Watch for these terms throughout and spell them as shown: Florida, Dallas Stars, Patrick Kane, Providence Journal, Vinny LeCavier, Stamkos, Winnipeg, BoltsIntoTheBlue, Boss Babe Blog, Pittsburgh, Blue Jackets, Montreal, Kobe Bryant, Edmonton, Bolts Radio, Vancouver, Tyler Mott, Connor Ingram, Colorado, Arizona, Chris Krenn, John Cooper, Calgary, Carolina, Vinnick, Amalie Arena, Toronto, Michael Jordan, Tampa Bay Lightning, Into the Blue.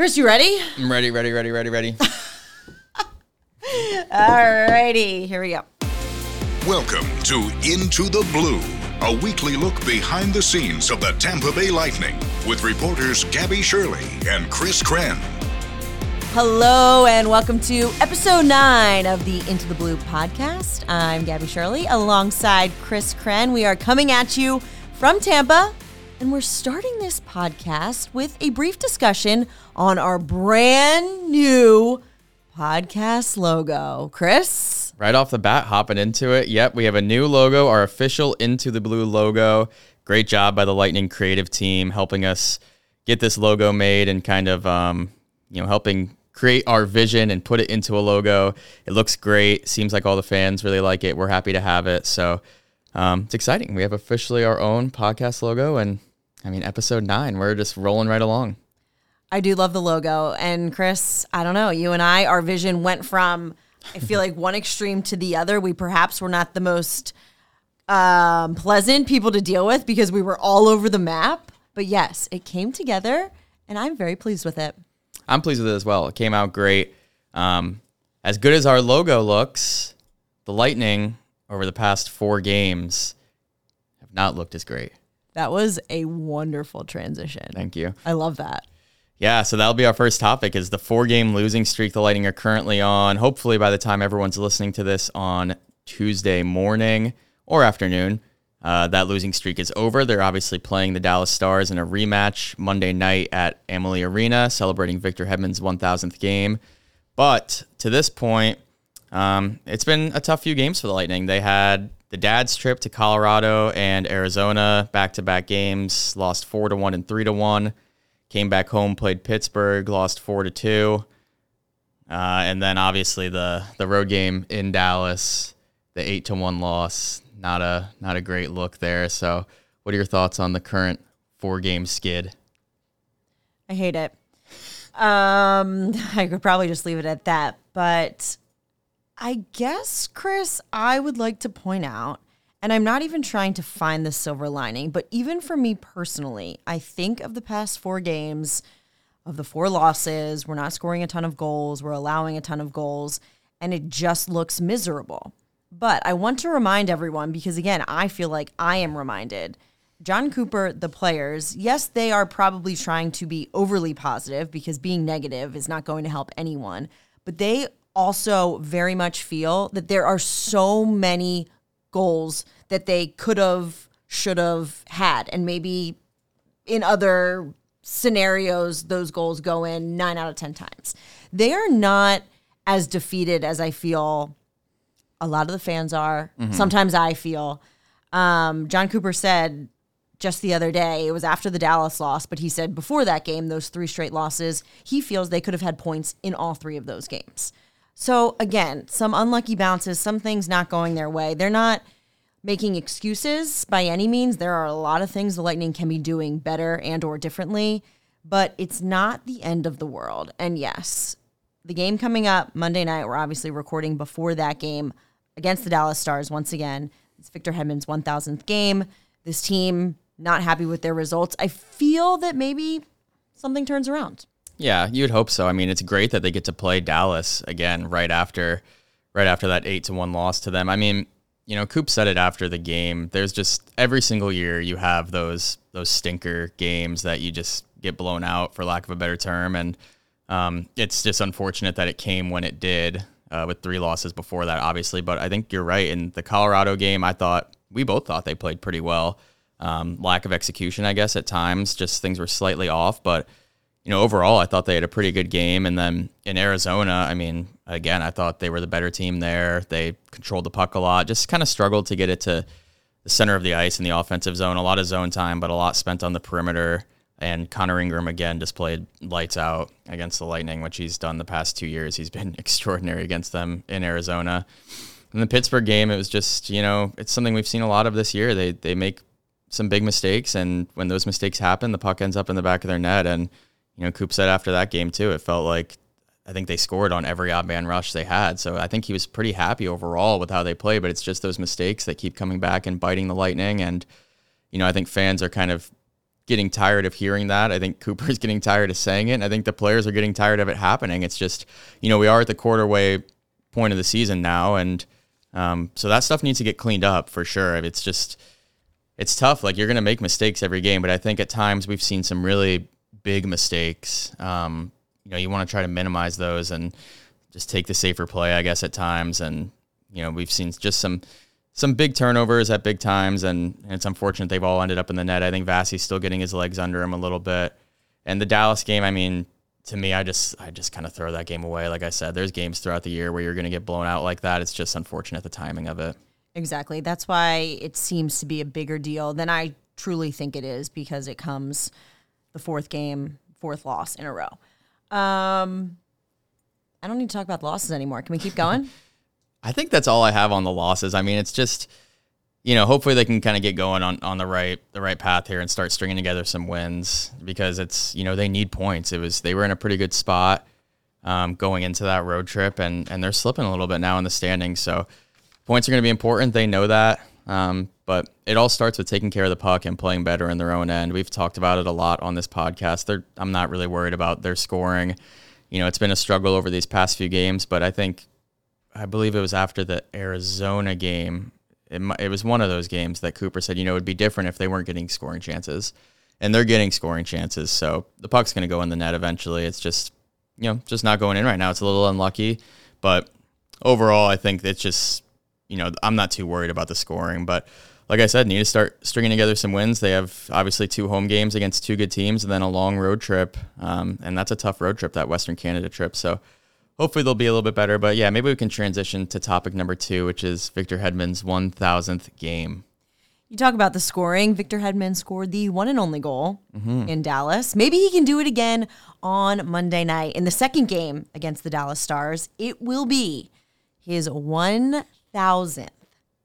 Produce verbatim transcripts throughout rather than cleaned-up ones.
Chris, you ready? I'm ready, ready, ready, ready, ready. All righty, here we go. Welcome to Into the Blue, a weekly look behind the scenes of the Tampa Bay Lightning with reporters Gabby Shirley and Chris Krenn. Hello and welcome to episode nine of the Into the Blue podcast. I'm Gabby Shirley alongside Chris Krenn. We are coming at you from Tampa, and we're starting this podcast with a brief discussion on our brand new podcast logo. Chris? Right off the bat, hopping into it. Yep, we have a new logo, our official Into the Blue logo. Great job by the Lightning creative team helping us get this logo made and kind of, um, you know, helping create our vision and put it into a logo. It looks great. Seems like all the fans really like it. We're happy to have it. So um, it's exciting. We have officially our own podcast logo, and I mean, episode nine, we're just rolling right along. I do love the logo. And Chris, I don't know, you and I, our vision went from, I feel like, one extreme to the other. We perhaps were not the most um, pleasant people to deal with because we were all over the map. But yes, it came together, and I'm very pleased with it. I'm pleased with it as well. It came out great. Um, as good as our logo looks, the Lightning over the past four games have not looked as great. That was a wonderful transition. Thank you. I love that. Yeah, so that'll be our first topic, is the four-game losing streak the Lightning are currently on. Hopefully by the time everyone's listening to this on Tuesday morning or afternoon, uh, that losing streak is over. They're obviously playing the Dallas Stars in a rematch Monday night at Amalie Arena, celebrating Victor Hedman's one thousandth game. But to this point, um, it's been a tough few games for the Lightning. They had the dad's trip to Colorado and Arizona, back-to-back games, lost four to one and three to one. Came back home, played Pittsburgh, lost four to two. Uh, and then obviously the the road game in Dallas, the eight to one loss. Not a not a great look there. So what are your thoughts on the current four-game skid? I hate it. Um, I could probably just leave it at that. But I guess, Chris, I would like to point out, and I'm not even trying to find the silver lining, but even for me personally, I think of the past four games, of the four losses, we're not scoring a ton of goals, we're allowing a ton of goals, and it just looks miserable. But I want to remind everyone, because again, I feel like I am reminded, John Cooper, the players, yes, they are probably trying to be overly positive because being negative is not going to help anyone, but they also very much feel that there are so many goals that they could have, should have had. And maybe in other scenarios, those goals go in nine out of ten times. They are not as defeated as I feel a lot of the fans are. Mm-hmm. Sometimes I feel. Um, John Cooper said just the other day, it was after the Dallas loss, but he said before that game, those three straight losses, he feels they could have had points in all three of those games. So, again, some unlucky bounces, some things not going their way. They're not making excuses by any means. There are a lot of things the Lightning can be doing better and or differently, but it's not the end of the world. And, yes, the game coming up Monday night, we're obviously recording before that game against the Dallas Stars once again. It's Victor Hedman's one thousandth game. This team not happy with their results. I feel that maybe something turns around. Yeah, you'd hope so. I mean, it's great that they get to play Dallas again right after right after that eight to one loss to them. I mean, you know, Coop said it after the game. There's just every single year you have those those stinker games that you just get blown out, for lack of a better term. And um, it's just unfortunate that it came when it did uh, with three losses before that, obviously. But I think you're right. In the Colorado game, I thought we both thought they played pretty well. Um, lack of execution, I guess, at times. Just things were slightly off, but you know, overall, I thought they had a pretty good game. And then in Arizona, I mean, again, I thought they were the better team there. They controlled the puck a lot, just kind of struggled to get it to the center of the ice in the offensive zone. A lot of zone time, but a lot spent on the perimeter. And Connor Ingram, again, just played lights out against the Lightning, which he's done the past two years. He's been extraordinary against them in Arizona. In the Pittsburgh game, it was just, you know, it's something we've seen a lot of this year. They, they make some big mistakes, and when those mistakes happen, the puck ends up in the back of their net. And you know, Coop said after that game, too, it felt like I think they scored on every odd man rush they had. So I think he was pretty happy overall with how they play, but it's just those mistakes that keep coming back and biting the Lightning. And, you know, I think fans are kind of getting tired of hearing that. I think Cooper's getting tired of saying it. And I think the players are getting tired of it happening. It's just, you know, we are at the quarterway point of the season now. And um, so that stuff needs to get cleaned up for sure. It's just, it's tough. Like, you're going to make mistakes every game, but I think at times we've seen some really big mistakes. Um, you know, you want to try to minimize those and just take the safer play, I guess, at times. And, you know, we've seen just some, some big turnovers at big times, and, and it's unfortunate they've all ended up in the net. I think Vassy's still getting his legs under him a little bit. And the Dallas game, I mean, to me, I just I just kind of throw that game away. Like I said, there's games throughout the year where you're going to get blown out like that. It's just unfortunate the timing of it. Exactly. That's why it seems to be a bigger deal than I truly think it is, because it comes the fourth game, fourth loss in a row. Um, I don't need to talk about losses anymore. Can we keep going? I think that's all I have on the losses. I mean, it's just, you know, hopefully they can kind of get going on, on the right the right path here and start stringing together some wins, because it's, you know, they need points. It was they were in a pretty good spot um, going into that road trip, and, and they're slipping a little bit now in the standings. So points are going to be important. They know that. Um, but it all starts with taking care of the puck and playing better in their own end. We've talked about it a lot on this podcast. They're, I'm not really worried about their scoring. You know, it's been a struggle over these past few games, but I think, I believe it was after the Arizona game. It, it was one of those games that Cooper said, you know, it would be different if they weren't getting scoring chances. And they're getting scoring chances. So the puck's going to go in the net eventually. It's just, you know, just not going in right now. It's a little unlucky. But overall, I think it's just, you know, I'm not too worried about the scoring. But like I said, need to start stringing together some wins. They have obviously two home games against two good teams and then a long road trip. Um, and that's a tough road trip, that Western Canada trip. So hopefully they'll be a little bit better, but yeah, maybe we can transition to topic number two, which is Victor Hedman's one thousandth game. You talk about the scoring. Victor Hedman scored the one and only goal mm-hmm. in Dallas. Maybe he can do it again on Monday night in the second game against the Dallas Stars. It will be his one thousandth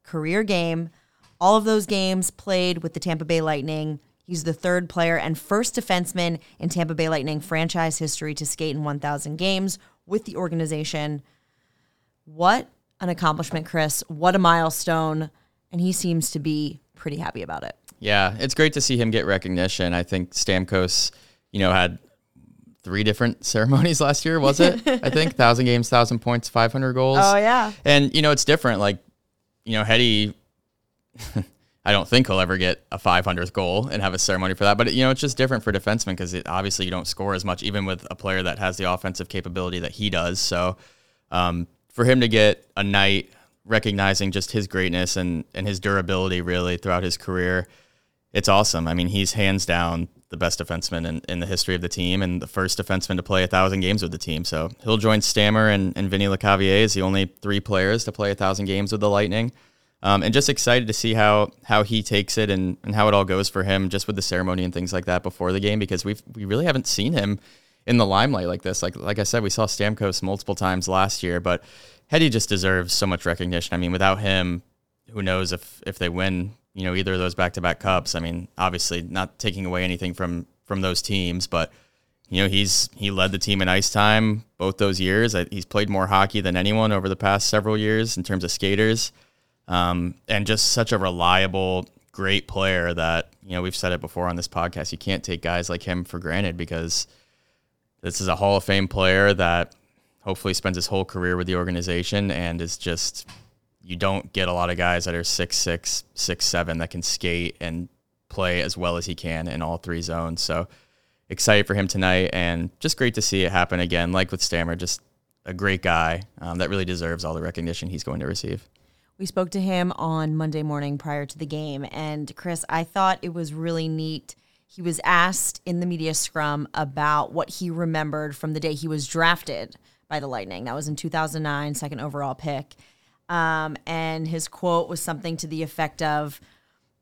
career game. All of those games played with the Tampa Bay Lightning. He's the third player and first defenseman in Tampa Bay Lightning franchise history to skate in one thousand games with the organization. What an accomplishment, Chris. What a milestone. And he seems to be pretty happy about it. Yeah, it's great to see him get recognition. I think Stamkos, you know, had three different ceremonies last year, was it? I think one thousand games, one thousand points, five hundred goals. Oh, yeah. And, you know, it's different. Like, you know, Heddy, I don't think he'll ever get a five hundredth goal and have a ceremony for that. But, you know, it's just different for defensemen because obviously you don't score as much, even with a player that has the offensive capability that he does. So um, for him to get a night recognizing just his greatness and, and his durability really throughout his career, it's awesome. I mean, he's hands down the best defenseman in, in the history of the team and the first defenseman to play one thousand games with the team. So he'll join Stammer and, and Vinny LeCavier as the only three players to play one thousand games with the Lightning. Um, and just excited to see how, how he takes it and, and how it all goes for him just with the ceremony and things like that before the game, because we've we really haven't seen him in the limelight like this. Like like I said, we saw Stamkos multiple times last year, but Heddy just deserves so much recognition. I mean, without him, who knows if, if they win, you know, either of those back-to-back cups. I mean, obviously not taking away anything from, from those teams, but you know, he's he led the team in ice time both those years. He's played more hockey than anyone over the past several years in terms of skaters. Um, and just such a reliable, great player that, you know, we've said it before on this podcast, you can't take guys like him for granted, because this is a Hall of Fame player that hopefully spends his whole career with the organization and is just, you don't get a lot of guys that are six six, six seven that can skate and play as well as he can in all three zones. So excited for him tonight and just great to see it happen again. Like with Stammer, just a great guy um, that really deserves all the recognition he's going to receive. We spoke to him on Monday morning prior to the game, and Chris, I thought it was really neat. He was asked in the media scrum about what he remembered from the day he was drafted by the Lightning. That was in two thousand nine, second overall pick. Um, and his quote was something to the effect of,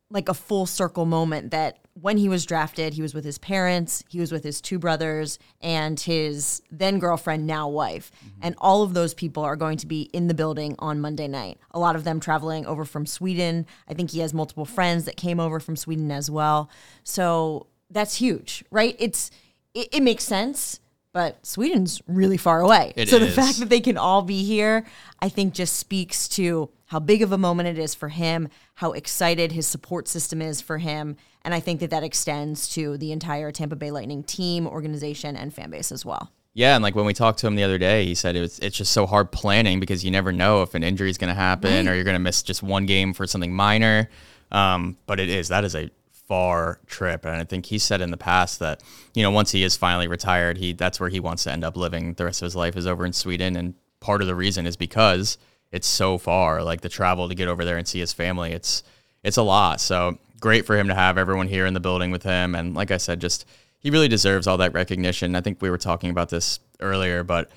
like, a full circle moment that when he was drafted, he was with his parents, he was with his two brothers, and his then-girlfriend, now wife. Mm-hmm. And all of those people are going to be in the building on Monday night. A lot of them traveling over from Sweden. I think he has multiple friends that came over from Sweden as well. So that's huge, right? It's It, it makes sense. but Sweden's really far away. It so is. The fact that they can all be here, I think, just speaks to how big of a moment it is for him, how excited his support system is for him, and I think that that extends to the entire Tampa Bay Lightning team, organization, and fan base as well. Yeah, and like when we talked to him the other day, he said it was, it's just so hard planning because you never know if an injury is going to happen right. or you're going to miss just one game for something minor. Um, but it is, that is a far trip. And I think he said in the past that, you know, once he is finally retired, he that's where he wants to end up living the rest of his life is over in Sweden. And part of the reason is because it's so far, like the travel to get over there and see his family. It's, it's a lot. So great for him to have everyone here in the building with him. And like I said, just... he really deserves all that recognition. I think we were talking about this earlier, but,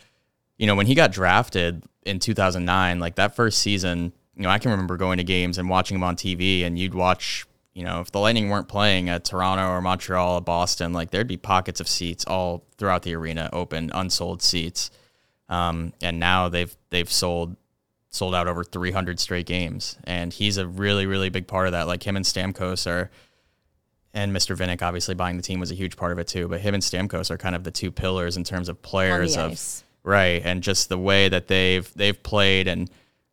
you know, when he got drafted in two thousand nine, like that first season, you know, I can remember going to games and watching him on T V, and you'd watch, you know, if the Lightning weren't playing at Toronto or Montreal or Boston, like there'd be pockets of seats all throughout the arena, open, unsold seats. Um, and now they've they've sold sold out over three hundred straight games. And he's a really, really big part of that. Like him and Stamkos are... and Mister Vinnick, obviously, buying the team was a huge part of it, too. But him and Stamkos are kind of the two pillars in terms of players. of Right, and just the way that they've they've played and,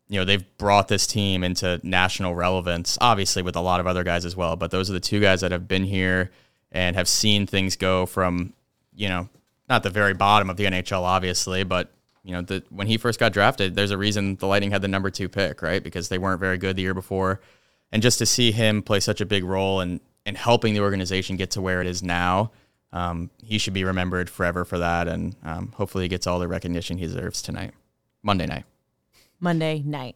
you know, they've brought this team into national relevance, obviously, with a lot of other guys as well. But those are the two guys that have been here and have seen things go from, you know, not the very bottom of the N H L, obviously, but, you know, the, when he first got drafted, there's a reason the Lightning had the number two pick, right? Because they weren't very good the year before. And just to see him play such a big role and and helping the organization get to where it is now, um, he should be remembered forever for that. And um, hopefully he gets all the recognition he deserves tonight, Monday night. Monday night.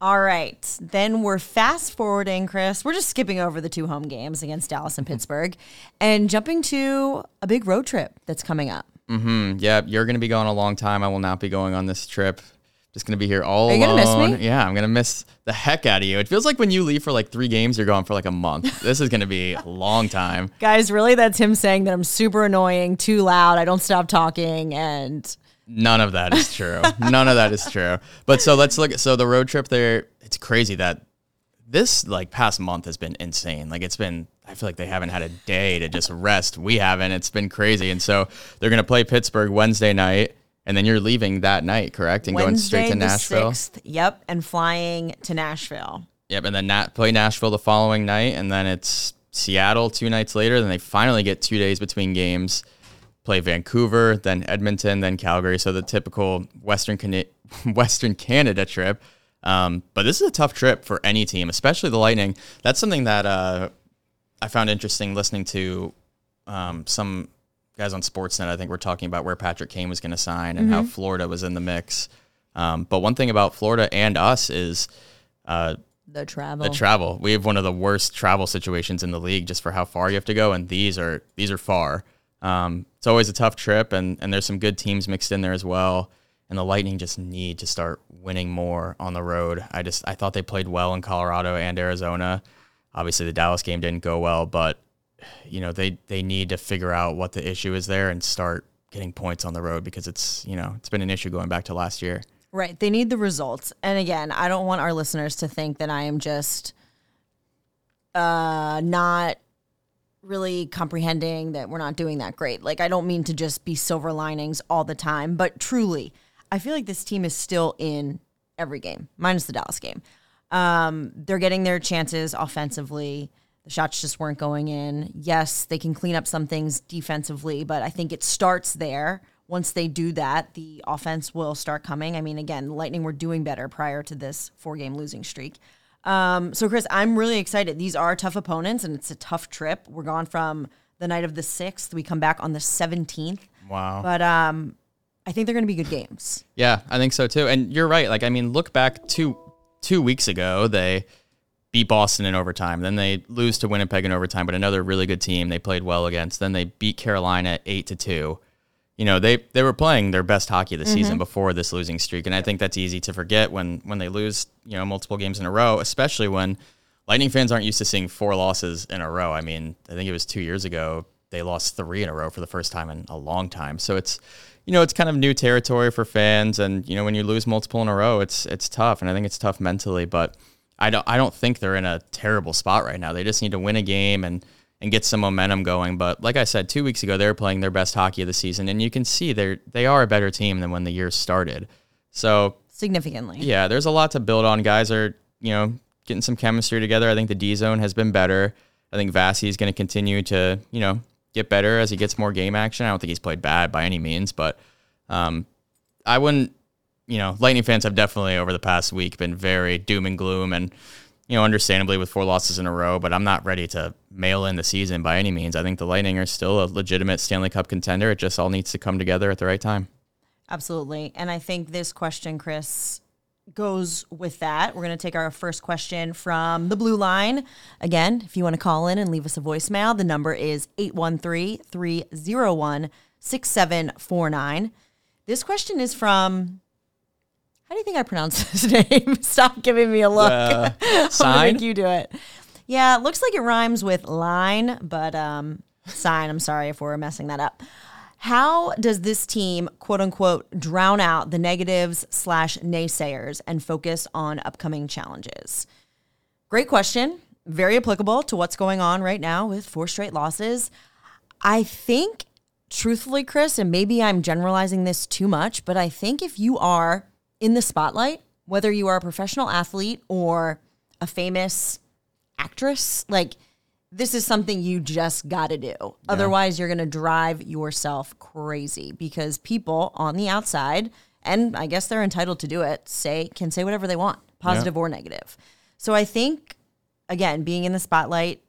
All right. Then we're fast forwarding, Chris. We're just skipping over the two home games against Dallas and Pittsburgh and jumping to a big road trip that's coming up. Mm-hmm. Yeah, you're going to be gone a long time. I will not be going on this trip. Just going to be here all alone. Are you going to miss me? Yeah, I'm going to miss the heck out of you. It feels like when you leave for like three games, you're gone for like a month. This is going to be a long time. Guys, really, that's him saying that I'm super annoying, too loud, I don't stop talking, and... none of that is true. None of that is true. But so let's look at... so the road trip there, it's crazy that this like past month has been insane. Like it's been... I feel like they haven't had a day to just rest. We haven't. It's been crazy. And so they're going to play Pittsburgh Wednesday night. And then you're leaving that night, correct? And Wednesday, going straight to Nashville? Wednesday the sixth, yep, and flying to Nashville. Yep, and then Nat- play Nashville the following night, and then it's Seattle two nights later. Then they finally get two days between games, play Vancouver, then Edmonton, then Calgary. So the typical Western Can- Western Canada trip. Um, but this is a tough trip for any team, especially the Lightning. That's something that uh, I found interesting listening to um, some... guys on Sportsnet, I think we're talking about where Patrick Kane was going to sign and mm-hmm. how Florida was in the mix. Um, but one thing about Florida and us is uh, the travel. The travel. We have one of the worst travel situations in the league just for how far you have to go, and these are these are far. Um, it's always a tough trip, and and there's some good teams mixed in there as well. And the Lightning just need to start winning more on the road. I just I thought they played well in Colorado and Arizona. Obviously, the Dallas game didn't go well, but. You know, they, they need to figure out what the issue is there and start getting points on the road because it's, you know, it's been an issue going back to last year. Right. They need the results. And again, I don't want our listeners to think that I am just uh, not really comprehending that we're not doing that great. Like, I don't mean to just be silver linings all the time, but truly, I feel like this team is still in every game, minus the Dallas game. Um, they're getting their chances offensively. The shots just weren't going in. Yes, they can clean up some things defensively, but I think it starts there. Once they do that, the offense will start coming. I mean, again, the Lightning were doing better prior to this four-game losing streak. Um, so, Chris, I'm really excited. These are tough opponents, and it's a tough trip. We're gone from the night of the sixth. We come back on the seventeenth. Wow. But um, I think they're going to be good games. Yeah, I think so, too. And you're right. Like, I mean, look back two, two weeks ago, they... beat Boston in overtime. Then they lose to Winnipeg in overtime, but another really good team they played well against. Then they beat Carolina eight to two. You know, they, they were playing their best hockey this mm-hmm. season before this losing streak, and I think that's easy to forget when, when they lose, you know, multiple games in a row, especially when Lightning fans aren't used to seeing four losses in a row. I mean, I think it was two years ago they lost three in a row for the first time in a long time. So it's, you know, it's kind of new territory for fans, and, you know, when you lose multiple in a row, it's it's tough, and I think it's tough mentally, but... I don't I don't think they're in a terrible spot right now. They just need to win a game and, and get some momentum going. But like I said, two weeks ago, they were playing their best hockey of the season, and you can see they're they are a better team than when the year started. So significantly. Yeah, there's a lot to build on. Guys are, you know, getting some chemistry together. I think the D zone has been better. I think Vassie is going to continue to, you know, get better as he gets more game action. I don't think he's played bad by any means, but um, I wouldn't, you know, Lightning fans have definitely over the past week been very doom and gloom and, you know, understandably with four losses in a row, but I'm not ready to mail in the season by any means. I think the Lightning are still a legitimate Stanley Cup contender. It just all needs to come together at the right time. Absolutely. And I think this question, Chris, goes with that. We're going to take our first question from the blue line. Again, if you want to call in and leave us a voicemail, the number is eight one three, three oh one, six seven four nine. This question is from, how do you think I pronounce his name? Stop giving me a look. Uh, I think you do it. Yeah, it looks like it rhymes with line, but um, sign. I'm sorry if we're messing that up. How does this team, quote unquote, drown out the negatives slash naysayers and focus on upcoming challenges? Great question. Very applicable to what's going on right now with four straight losses. I think, truthfully, Chris, and maybe I'm generalizing this too much, but I think if you are in the spotlight, whether you are a professional athlete or a famous actress, like, this is something you just got to do. Yeah. Otherwise, you're going to drive yourself crazy because people on the outside, and I guess they're entitled to do it, say can say whatever they want, positive yeah. or negative. So I think, again, being in the spotlight,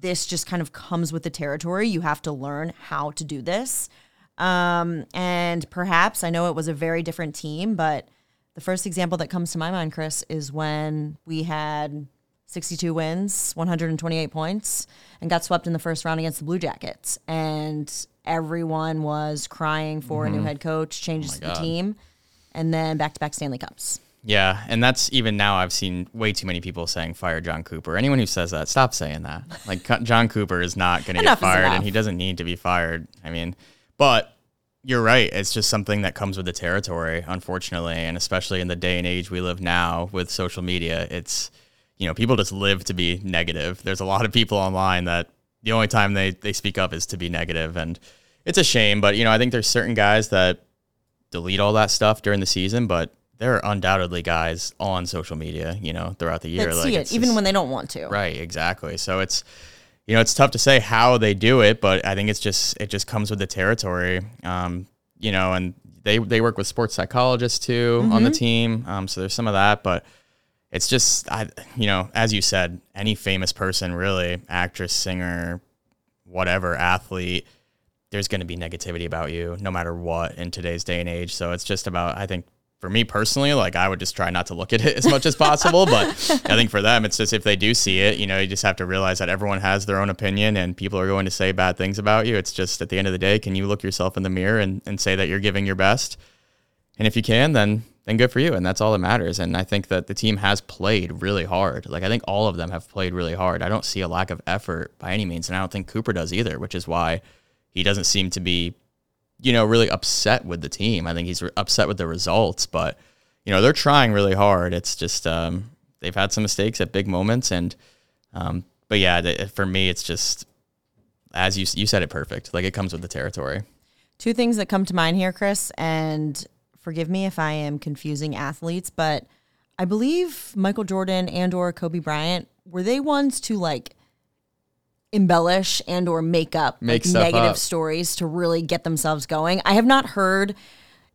this just kind of comes with the territory. You have to learn how to do this. Um, and perhaps, I know it was a very different team, but the first example that comes to my mind, Chris, is when we had sixty-two wins, one hundred twenty-eight points, and got swept in the first round against the Blue Jackets. And everyone was crying for mm-hmm. a new head coach, changes to oh the team, and then back-to-back Stanley Cups. Yeah, and that's even now I've seen way too many people saying fire John Cooper. Anyone who says that, stop saying that. Like, John Cooper is not going to get fired, and he doesn't need to be fired. I mean, but you're right. It's just something that comes with the territory, unfortunately, and especially in the day and age we live now with social media, it's... You know, people just live to be negative. There's a lot of people online that the only time they, they speak up is to be negative, and it's a shame. But, you know, I think there's certain guys that delete all that stuff during the season, but there are undoubtedly guys on social media, you know, throughout the year. Like, see it, even just, when they don't want to. Right, exactly. So it's, you know, it's tough to say how they do it, but I think it's just, it just comes with the territory, um, you know, and they, they work with sports psychologists too mm-hmm. on the team. Um, so there's some of that, but it's just, I, you know, as you said, any famous person, really, actress, singer, whatever, athlete, there's going to be negativity about you no matter what in today's day and age. So it's just about, I think, for me personally, like, I would just try not to look at it as much as possible. But I think for them, it's just if they do see it, you know, you just have to realize that everyone has their own opinion and people are going to say bad things about you. It's just at the end of the day, can you look yourself in the mirror and, and say that you're giving your best? And if you can, then... And good for you, and that's all that matters. And I think that the team has played really hard. Like, I think all of them have played really hard. I don't see a lack of effort by any means, and I don't think Cooper does either, which is why he doesn't seem to be, you know, really upset with the team. I think he's re- upset with the results, but, you know, they're trying really hard. It's just um, they've had some mistakes at big moments, and um, but yeah, th- for me, it's just, as you you said it perfect. Like, it comes with the territory. Two things that come to mind here, Chris, and forgive me if I am confusing athletes, but I believe Michael Jordan and or Kobe Bryant, were they ones to, like, embellish and or make up make like, negative up. stories to really get themselves going? I have not heard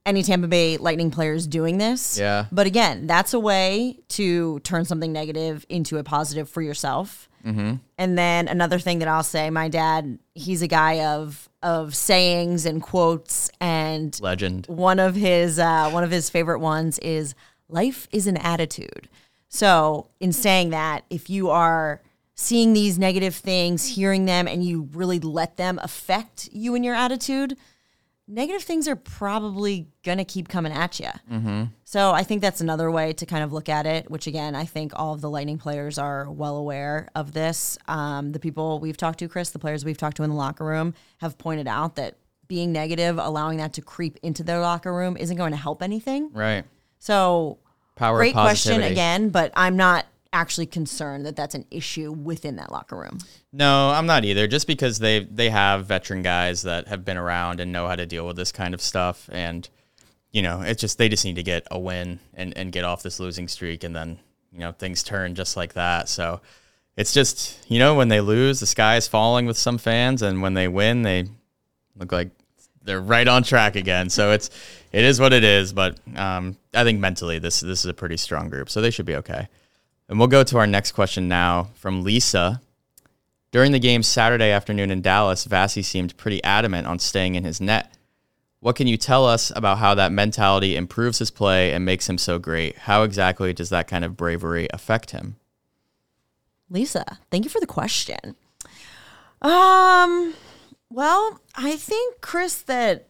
any Tampa Bay Lightning players doing this. Yeah. But again, that's a way to turn something negative into a positive for yourself. Mm-hmm. And then another thing that I'll say, my dad, he's a guy of of sayings and quotes, and legend. One of his uh, one of his favorite ones is "Life is an attitude." So in saying that, if you are seeing these negative things, hearing them, and you really let them affect you and your attitude, negative things are probably going to keep coming at you. Mm-hmm. So I think that's another way to kind of look at it, which, again, I think all of the Lightning players are well aware of this. Um, the people we've talked to, Chris, the players we've talked to in the locker room have pointed out that being negative, allowing that to creep into their locker room isn't going to help anything. Right. So, power great question again, but I'm not actually concerned that that's an issue within that locker room. No, I'm not either. Just because they they have veteran guys that have been around and know how to deal with this kind of stuff. And, you know, it's just they just need to get a win and, and get off this losing streak. And then, you know, things turn just like that. So it's just, you know, when they lose, the sky is falling with some fans. And when they win, they look like they're right on track again. So it's it is what it is. But um, I think mentally this this is a pretty strong group. So they should be okay. And we'll go to our next question now from Lisa. During the game Saturday afternoon in Dallas, Vassie seemed pretty adamant on staying in his net. What can you tell us about how that mentality improves his play and makes him so great? How exactly does that kind of bravery affect him? Lisa, thank you for the question. Um, well, I think, Chris, that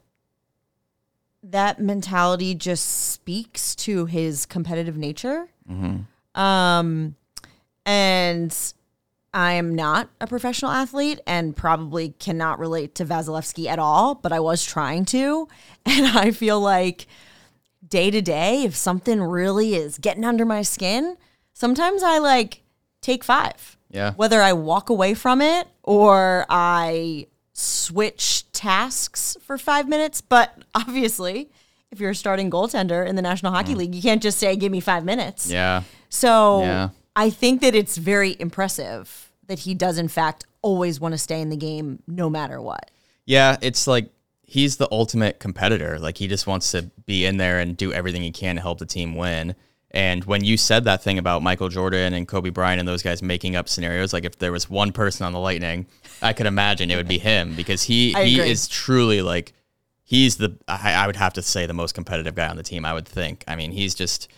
that mentality just speaks to his competitive nature. Mm-hmm. Um, and I am not a professional athlete and probably cannot relate to Vassilevskiy at all, but I was trying to. And I feel like day to day, if something really is getting under my skin, sometimes I like take five. Yeah. Whether I walk away from it or I switch tasks for five minutes. But obviously, if you're a starting goaltender in the National Hockey mm. League, you can't just say, give me five minutes. Yeah. So yeah. I think that it's very impressive that he does, in fact, always want to stay in the game no matter what. Yeah, it's like he's the ultimate competitor. Like he just wants to be in there and do everything he can to help the team win. And when you said that thing about Michael Jordan and Kobe Bryant and those guys making up scenarios, like if there was one person on the Lightning, I could imagine it would be him because he, he is truly like, he's the, I, I would have to say the most competitive guy on the team, I would think. I mean, he's just,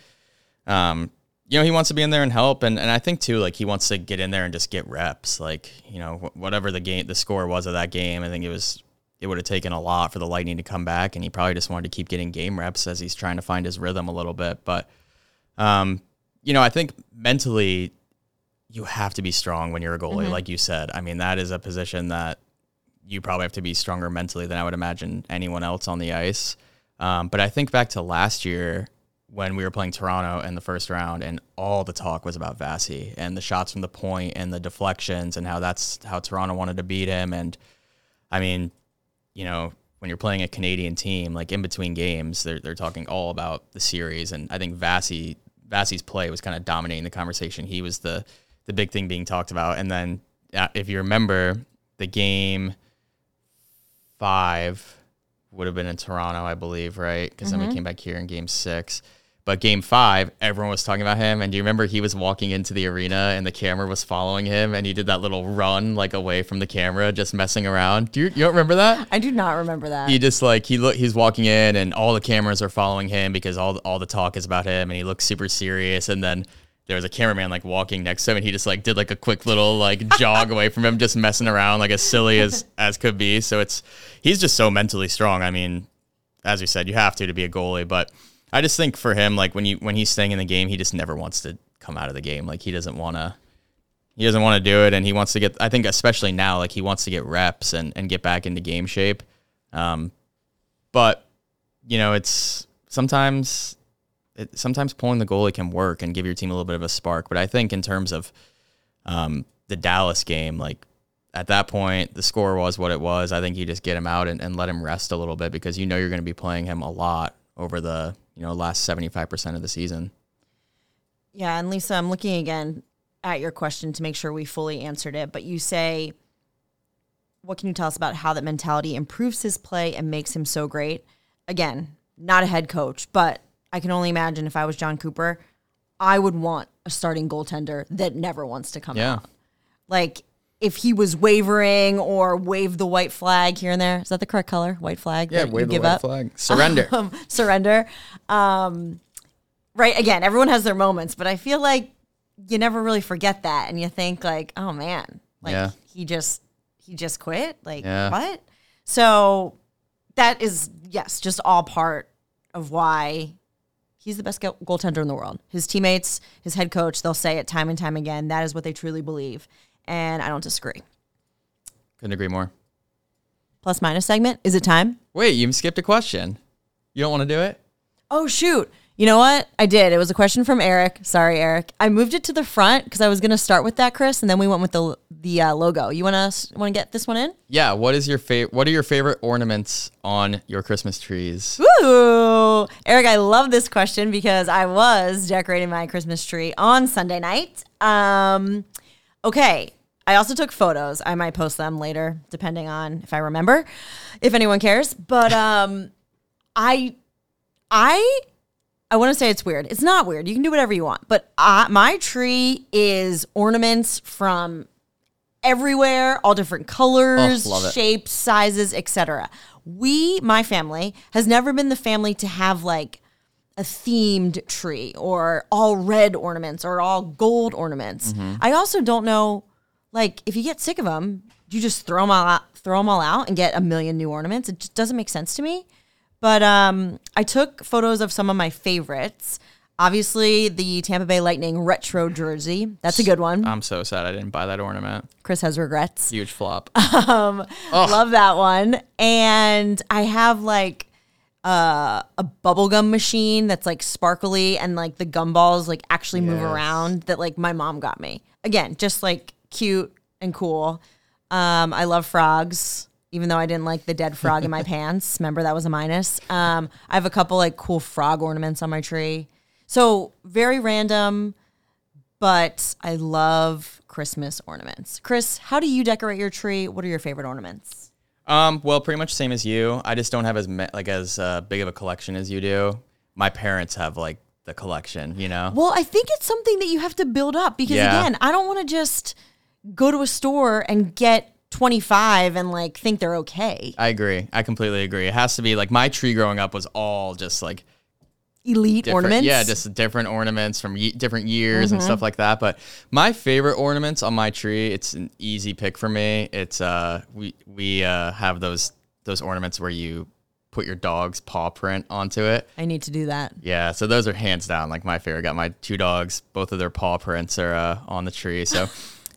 um, you know, he wants to be in there and help. And, and I think too, like he wants to get in there and just get reps. Like, you know, wh- whatever the game, the score was of that game, I think it was, it would have taken a lot for the Lightning to come back. And he probably just wanted to keep getting game reps as he's trying to find his rhythm a little bit. But, Um, you know, I think mentally you have to be strong when you're a goalie, mm-hmm. like you said. I mean, that is a position that you probably have to be stronger mentally than I would imagine anyone else on the ice. Um, but I think back to last year when we were playing Toronto in the first round and all the talk was about Vassie and the shots from the point and the deflections and how that's how Toronto wanted to beat him. And I mean, you know, when you're playing a Canadian team, like in between games, they're, they're talking all about the series. And I think Vassie, Vassie's play was kind of dominating the conversation. He was the, the big thing being talked about. And then uh, if you remember, the game five would have been in Toronto, I believe, right? Because mm-hmm. then we came back here in game six. But game five, everyone was talking about him. And do you remember he was walking into the arena and the camera was following him and he did that little run like away from the camera, just messing around. Do you, you don't remember that? I do not remember that. He just like, he look, he's walking in and all the cameras are following him because all, all the talk is about him and he looks super serious. And then there was a cameraman like walking next to him and he just like did like a quick little like jog away from him, just messing around like as silly as, as could be. So it's, he's just so mentally strong. I mean, as we said, you have to, to be a goalie, but I just think for him, like when you when he's staying in the game, he just never wants to come out of the game. Like he doesn't want to, he doesn't want to do it, and he wants to get. I think especially now, like he wants to get reps and, and get back into game shape. Um, but you know, it's sometimes, it, sometimes pulling the goalie can work and give your team a little bit of a spark. But I think in terms of um, the Dallas game, like at that point, the score was what it was. I think you just get him out and, and let him rest a little bit because you know you're going to be playing him a lot over the, you know, last seventy-five percent of the season. Yeah, and Lisa, I'm looking again at your question to make sure we fully answered it, but you say, what can you tell us about how that mentality improves his play and makes him so great? Again, not a head coach, but I can only imagine if I was John Cooper, I would want a starting goaltender that never wants to come yeah. out. Like, if he was wavering or waved the white flag here and there. Is that the correct color? White flag? Yeah, wave the white flag. Surrender. Um, surrender. Um, right, again, everyone has their moments, but I feel like you never really forget that, and you think, like, oh, man. Like, yeah. he just he just quit? Like, yeah. what? So that is, yes, just all part of why he's the best go- goaltender in the world. His teammates, his head coach, they'll say it time and time again. That is what they truly believe. And I don't disagree. Couldn't agree more. Plus minus segment. Is it time? Wait, you skipped a question. You don't want to do it? Oh, shoot. You know what? I did. It was a question from Eric. Sorry, Eric. I moved it to the front because I was going to start with that, Chris, and then we went with the the uh, logo. You want to want to get this one in? Yeah. What is your favorite? What are your favorite ornaments on your Christmas trees? Ooh, Eric, I love this question because I was decorating my Christmas tree on Sunday night. Um, okay. I also took photos. I might post them later, depending on if I remember, if anyone cares. But um, I, I, I want to say it's weird. It's not weird. You can do whatever you want. But I, my tree is ornaments from everywhere, all different colors, oh, shapes, sizes, et cetera. We, my family, has never been the family to have like a themed tree or all red ornaments or all gold ornaments. Mm-hmm. I also don't know. Like, if you get sick of them, you just throw them all out, throw them all out and get a million new ornaments. It just doesn't make sense to me. But um, I took photos of some of my favorites. Obviously, the Tampa Bay Lightning retro jersey. That's a good one. I'm so sad I didn't buy that ornament. Chris has regrets. Huge flop. um, love that one. And I have, like, uh, a bubblegum machine that's, like, sparkly and, like, the gumballs, like, actually yes. move around that, like, my mom got me. Again, just, like... cute and cool. Um, I love frogs, even though I didn't like the dead frog in my pants. Remember, that was a minus. Um, I have a couple like cool frog ornaments on my tree. So very random, but I love Christmas ornaments. Chris, how do you decorate your tree? What are your favorite ornaments? Um, well, pretty much same as you. I just don't have as me- like as uh, big of a collection as you do. My parents have like the collection, you know? Well, I think it's something that you have to build up because yeah. again, I don't want to just... go to a store and get twenty-five and like think they're okay. I agree. I completely agree. It has to be like my tree growing up was all just like elite ornaments. Yeah, just different ornaments from ye- different years mm-hmm. and stuff like that. But my favorite ornaments on my tree, it's an easy pick for me. It's uh we we uh have those those ornaments where you put your dog's paw print onto it. I need to do that. Yeah, so those are hands down like my favorite. Got my two dogs, both of their paw prints are uh, on the tree. So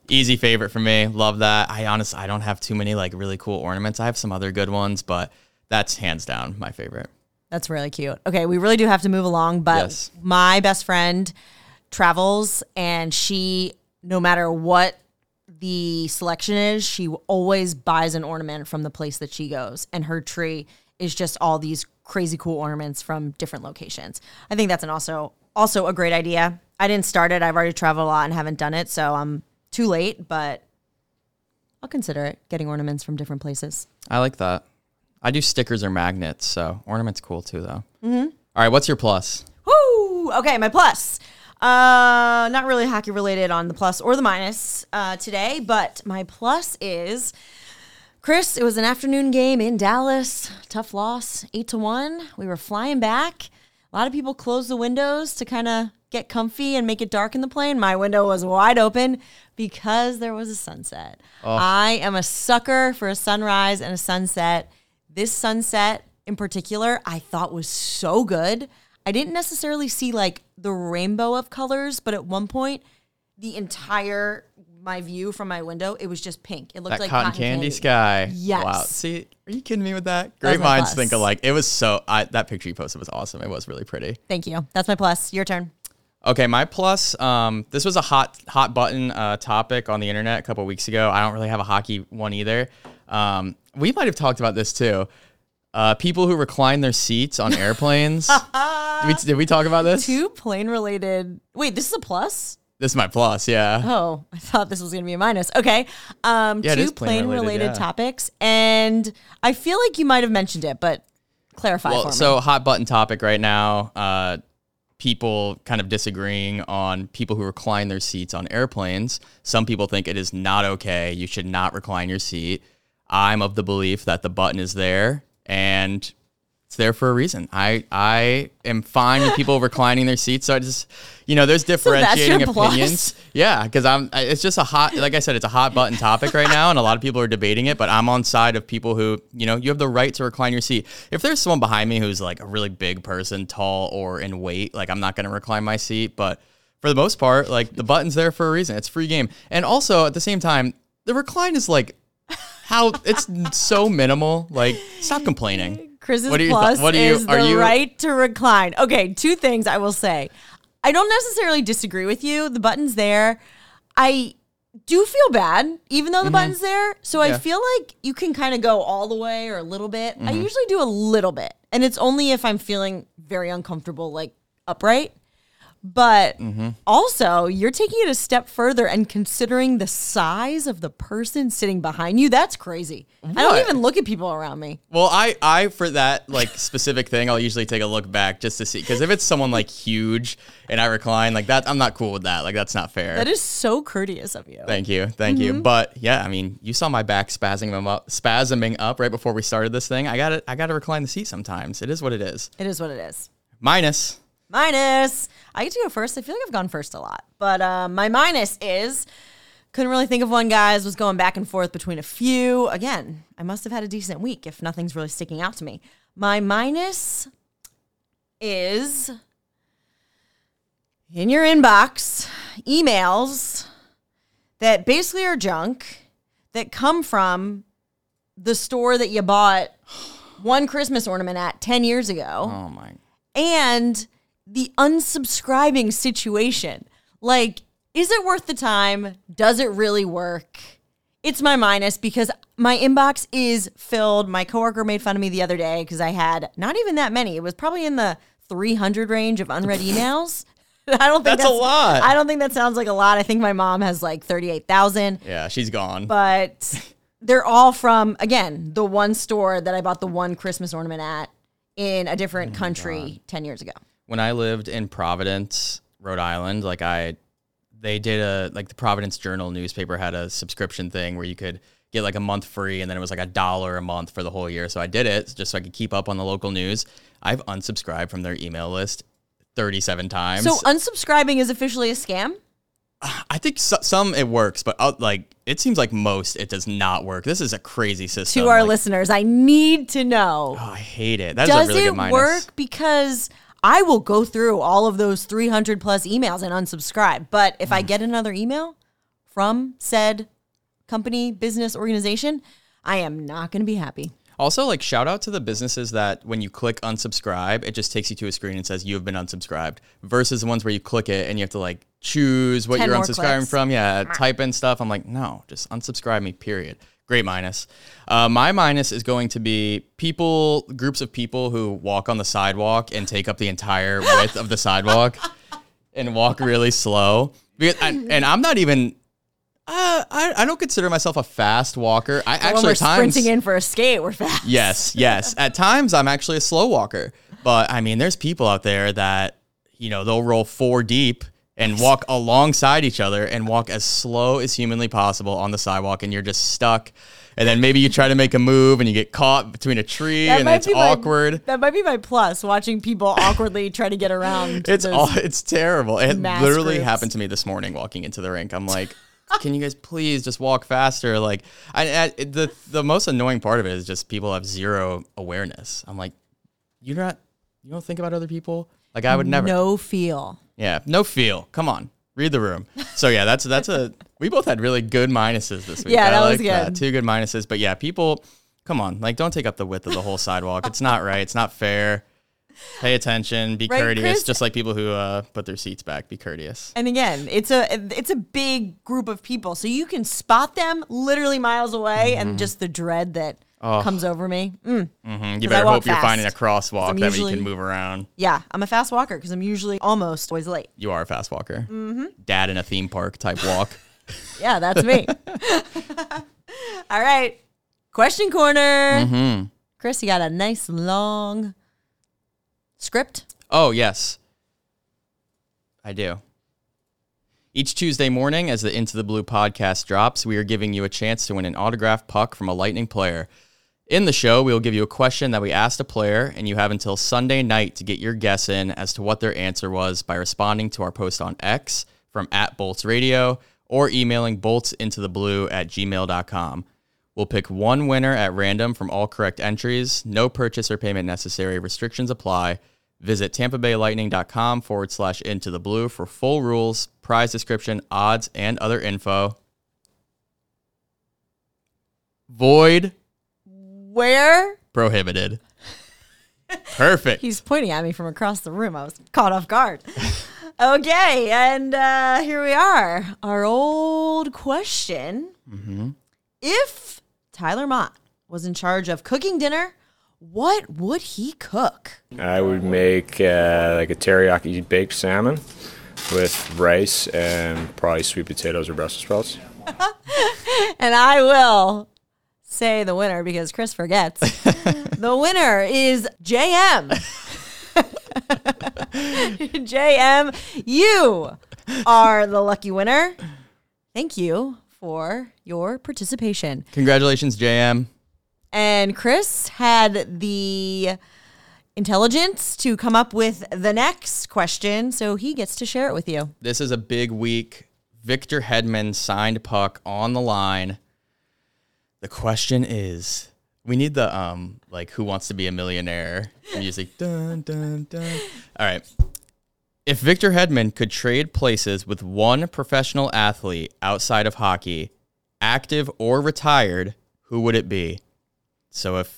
easy favorite for me. Love that. I honestly, I don't have too many like really cool ornaments. I have some other good ones, but that's hands down my favorite. That's really cute. Okay. We really do have to move along, but yes. my best friend travels and she, no matter what the selection is, she always buys an ornament from the place that she goes. And her tree is just all these crazy cool ornaments from different locations. I think that's an also, also a great idea. I didn't start it. I've already traveled a lot and haven't done it. So I'm, too late, but I'll consider it, getting ornaments from different places. I like that. I do stickers or magnets, so ornaments cool too, though. Mm-hmm. All right, what's your plus? Woo! Okay, my plus. Uh, not really hockey related on the plus or the minus uh, today, but my plus is, Chris, it was an afternoon game in Dallas. Tough loss, eight to one. We were flying back. A lot of people closed the windows to kind of get comfy and make it dark in the plane. My window was wide open because there was a sunset. Oh. I am a sucker for a sunrise and a sunset. This sunset in particular, I thought was so good. I didn't necessarily see like the rainbow of colors, but at one point, the entire my view from my window, it was just pink. It looked that like cotton, cotton candy, candy sky. Yes. Wow. See, are you kidding me with that? Great that minds plus. Think alike. It was so. I, that picture you posted was awesome. It was really pretty. Thank you. That's my plus. Your turn. Okay, my plus, um, this was a hot hot button uh, topic on the internet a couple weeks ago. I don't really have a hockey one either. Um, we might have talked about this too. Uh, people who recline their seats on airplanes. did, we, did we talk about this? Two plane-related... Wait, this is a plus? This is my plus, yeah. Oh, I thought this was going to be a minus. Okay, um, yeah, two plane-related plane yeah. topics. And I feel like you might have mentioned it, but clarify well, for me. So hot button topic right now... Uh, people kind of disagreeing on people who recline their seats on airplanes. Some people think it is not okay. You should not recline your seat. I'm of the belief that the button is there and it's there for a reason. I I am fine with people reclining their seats. So I just, you know, there's differentiating so opinions. Plus? Yeah, because I'm. It's just a hot, like I said, it's a hot button topic right now, and a lot of people are debating it. But I'm on side of people who, you know, you have the right to recline your seat. If there's someone behind me who's like a really big person, tall or in weight, like I'm not going to recline my seat. But for the most part, like the button's there for a reason. It's free game, and also at the same time, the recline is like how it's so minimal. Like stop complaining. Chris's plus th- you, is the you- right to recline. Okay, two things I will say. I don't necessarily disagree with you. The button's there. I do feel bad, even though the mm-hmm. button's there. So yeah. I feel like you can kind of go all the way or a little bit. Mm-hmm. I usually do a little bit. And it's only if I'm feeling very uncomfortable, like upright. But mm-hmm. also, you're taking it a step further and considering the size of the person sitting behind you. That's crazy. What? I don't even look at people around me. Well, I, I for that like specific thing, I'll usually take a look back just to see. Because if it's someone like huge and I recline like that, I'm not cool with that. Like, that's not fair. That is so courteous of you. Thank you. Thank mm-hmm. you. But yeah, I mean, you saw my back spasming up, spasming up right before we started this thing. I gotta, I gotta recline the seat sometimes. It is what it is. It is what it is. Minus. Minus. I get to go first. I feel like I've gone first a lot. But uh, my minus is, couldn't really think of one, guys. Was going back and forth between a few. Again, I must have had a decent week if nothing's really sticking out to me. My minus is in your inbox, emails that basically are junk that come from the store that you bought one Christmas ornament at ten years ago. Oh, my. And the unsubscribing situation. Like, is it worth the time? Does it really work? It's my minus because my inbox is filled. My coworker made fun of me the other day because I had not even that many. It was probably in the three hundred range of unread emails. I don't think that's, that's a lot. I don't think that sounds like a lot. I think my mom has like thirty-eight thousand. Yeah, she's gone. But they're all from, again, the one store that I bought the one Christmas ornament at in a different oh country ten years ago. When I lived in Providence, Rhode Island, like I, they did a, like the Providence Journal newspaper had a subscription thing where you could get like a month free and then it was like a dollar a month for the whole year. So I did it just so I could keep up on the local news. I've unsubscribed from their email list thirty-seven times. So unsubscribing is officially a scam? I think so, some it works, but uh, like it seems like most it does not work. This is a crazy system. To our like, listeners, I need to know. Oh, I hate it. That does is a really good minus. Does it work? Because I will go through all of those three hundred plus emails and unsubscribe. But if mm. I get another email from said company, business, organization, I am not going to be happy. Also, like, shout out to the businesses that when you click unsubscribe, it just takes you to a screen and says you have been unsubscribed versus the ones where you click it and you have to like choose what you're unsubscribing clicks. From. Yeah. Type in stuff. I'm like, no, just unsubscribe me, period. Great minus. Uh, my minus is going to be people, groups of people who walk on the sidewalk and take up the entire width of the sidewalk and walk really slow. Because I, and I'm not even, uh, I, I don't consider myself a fast walker. I so actually when we're at times, sprinting in for a skate, we're fast. Yes, yes. At times, I'm actually a slow walker. But I mean, there's people out there that, you know, they'll roll four deep and walk alongside each other and walk as slow as humanly possible on the sidewalk, and you're just stuck. And then maybe you try to make a move and you get caught between a tree that and it's awkward. My, that might be my plus, watching people awkwardly try to get around. It's all, it's terrible. It literally groups. Happened to me this morning walking into the rink. I'm like, can you guys please just walk faster? Like, I, I, the the most annoying part of it is just people have zero awareness. I'm like, you're not, you don't think about other people? Like, I would never. No feel. Yeah, no feel. Come on, read the room. So yeah, that's that's a. We both had really good minuses this week. Yeah, I that like was good. That. Two good minuses, but yeah, people, come on, like don't take up the width of the whole sidewalk. It's not right. It's not fair. Pay attention. Be right, courteous, Chris? Just like people who uh, put their seats back. Be courteous. And again, it's a it's a big group of people, so you can spot them literally miles away, mm-hmm. and just the dread that. Oh. Comes over me. Mm. Mm-hmm. You better hope fast. You're finding a crosswalk usually, that you can move around. Yeah, I'm a fast walker because I'm usually almost always late. You are a fast walker. Mm-hmm. Dad in a theme park type walk. Yeah, that's me. All right. Question corner. Mm-hmm. Chris, you got a nice long script? Oh, yes. I do. Each Tuesday morning, as the Into the Blue podcast drops, we are giving you a chance to win an autographed puck from a Lightning player. In the show, we will give you a question that we asked a player, and you have until Sunday night to get your guess in as to what their answer was by responding to our post on X from at Bolts Radio or emailing boltsintotheblue at gmail dot com. We'll pick one winner at random from all correct entries. No purchase or payment necessary. Restrictions apply. Visit tampabaylightning.com forward slash into the blue for full rules, prize description, odds, and other info. Void. Where? Prohibited. Perfect. He's pointing at me from across the room. I was caught off guard. Okay, and uh, here we are. Our old question. Mm-hmm. If Tyler Mott was in charge of cooking dinner, what would he cook? I would make uh, like a teriyaki baked salmon with rice and probably sweet potatoes or Brussels sprouts. And I will say the winner because Chris forgets. The winner is J M. J M, you are the lucky winner. Thank you for your participation. Congratulations, J M. And Chris had the intelligence to come up with the next question, so he gets to share it with you. This is a big week. Victor Hedman signed puck on the line. The question is, we need the, um, like, Who Wants to Be a Millionaire music. Dun, dun, dun. All right. If Victor Hedman could trade places with one professional athlete outside of hockey, active or retired, who would it be? So if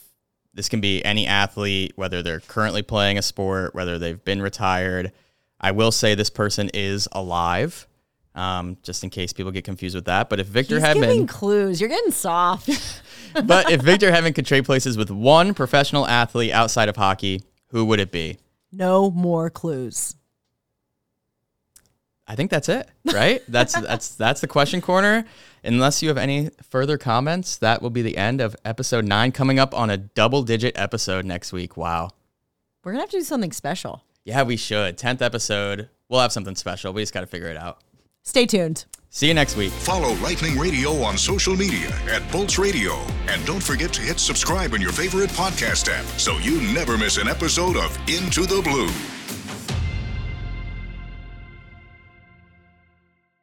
this can be any athlete, whether they're currently playing a sport, whether they've been retired, I will say this person is alive. Um, just in case people get confused with that. But if Victor Hedman... He's giving clues. You're getting soft. But if Victor Hedman could trade places with one professional athlete outside of hockey, who would it be? No more clues. I think that's it, right? That's that's that's the question corner. Unless you have any further comments, that will be the end of episode nine, coming up on a double-digit episode next week. Wow. We're going to have to do something special. Yeah, we should. tenth episode. We'll have something special. We just got to figure it out. Stay tuned. See you next week. Follow Lightning Radio on social media at Bolts Radio. And don't forget to hit subscribe on your favorite podcast app so you never miss an episode of Into the Blue.